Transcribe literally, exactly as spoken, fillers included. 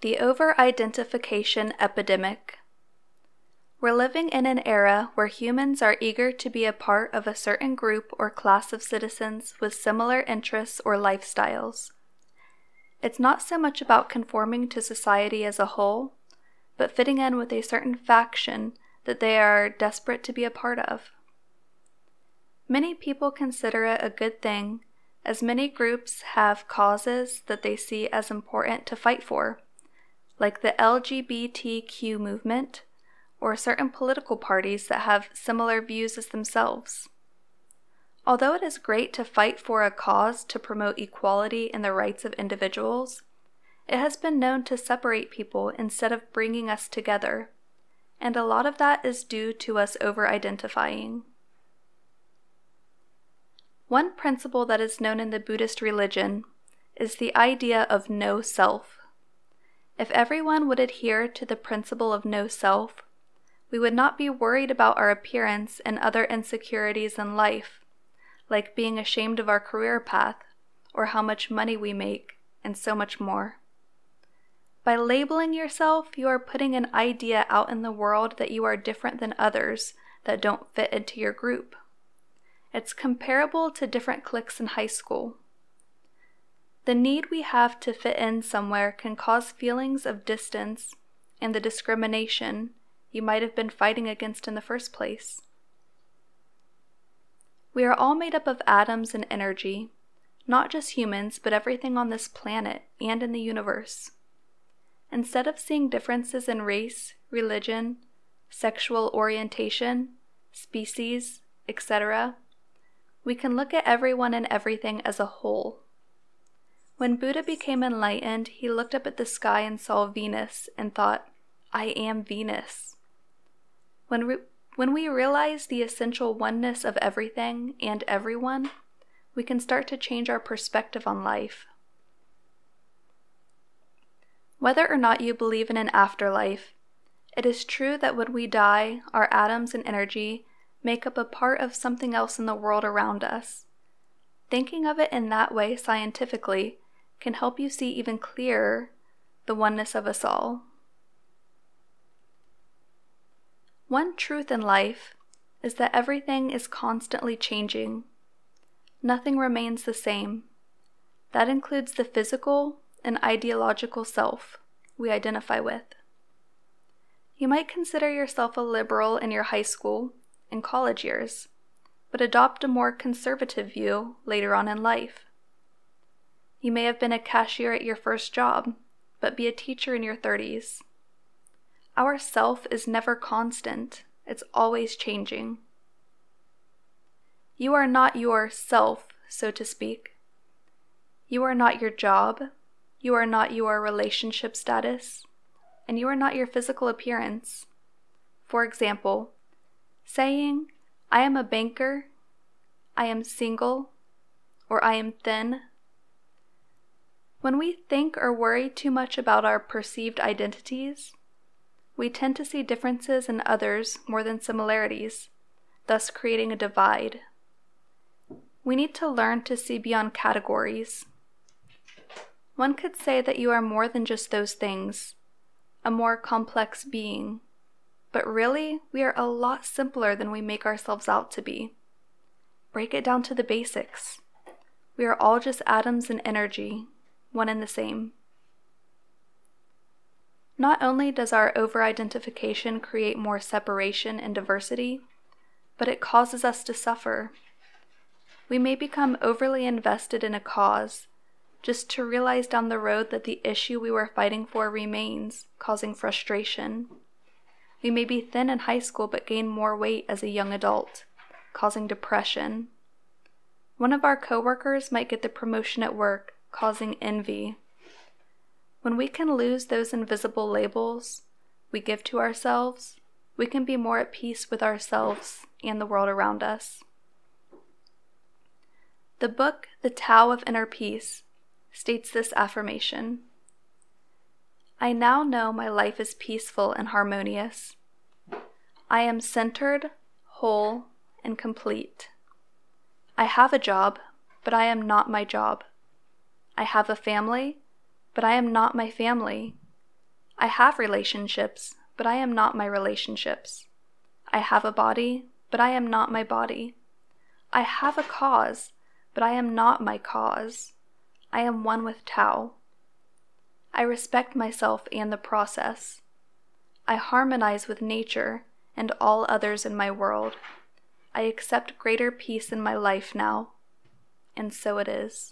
The over-identification epidemic. We're living in an era where humans are eager to be a part of a certain group or class of citizens with similar interests or lifestyles. It's not so much about conforming to society as a whole, but fitting in with a certain faction that they are desperate to be a part of. Many people consider it a good thing, as many groups have causes that they see as important to fight for, like the L G B T Q movement, or certain political parties that have similar views as themselves. Although it is great to fight for a cause to promote equality and the rights of individuals, it has been known to separate people instead of bringing us together, and a lot of that is due to us over-identifying. One principle that is known in the Buddhist religion is the idea of no self. If everyone would adhere to the principle of no self, we would not be worried about our appearance and other insecurities in life, like being ashamed of our career path, or how much money we make, and so much more. By labeling yourself, you are putting an idea out in the world that you are different than others that don't fit into your group. It's comparable to different cliques in high school. The need we have to fit in somewhere can cause feelings of distance and the discrimination you might have been fighting against in the first place. We are all made up of atoms and energy, not just humans, but everything on this planet and in the universe. Instead of seeing differences in race, religion, sexual orientation, species, et cetera, we can look at everyone and everything as a whole. When Buddha became enlightened, he looked up at the sky and saw Venus and thought, I am Venus. When we, when we realize the essential oneness of everything and everyone, we can start to change our perspective on life. Whether or not you believe in an afterlife, it is true that when we die, our atoms and energy make up a part of something else in the world around us. Thinking of it in that way scientifically can help you see even clearer the oneness of us all. One truth in life is that everything is constantly changing. Nothing remains the same. That includes the physical and ideological self we identify with. You might consider yourself a liberal in your high school and college years, but adopt a more conservative view later on in life. You may have been a cashier at your first job, but be a teacher in your thirties. Our self is never constant, it's always changing. You are not your self, so to speak. You are not your job, you are not your relationship status, and you are not your physical appearance. For example, saying, I am a banker, I am single, or I am thin. When we think or worry too much about our perceived identities, we tend to see differences in others more than similarities, thus creating a divide. We need to learn to see beyond categories. One could say that you are more than just those things, a more complex being. But really, we are a lot simpler than we make ourselves out to be. Break it down to the basics. We are all just atoms and energy, one and the same. Not only does our over-identification create more separation and diversity, but it causes us to suffer. We may become overly invested in a cause, just to realize down the road that the issue we were fighting for remains, causing frustration. We may be thin in high school but gain more weight as a young adult, causing depression. One of our coworkers might get the promotion at work, causing envy. When we can lose those invisible labels we give to ourselves, we can be more at peace with ourselves and the world around us. The book, The Tao of Inner Peace, states this affirmation. I now know my life is peaceful and harmonious. I am centered, whole, and complete. I have a job, but I am not my job. I have a family, but I am not my family. I have relationships, but I am not my relationships. I have a body, but I am not my body. I have a cause, but I am not my cause. I am one with Tao. I respect myself and the process. I harmonize with nature and all others in my world. I accept greater peace in my life now. And so it is.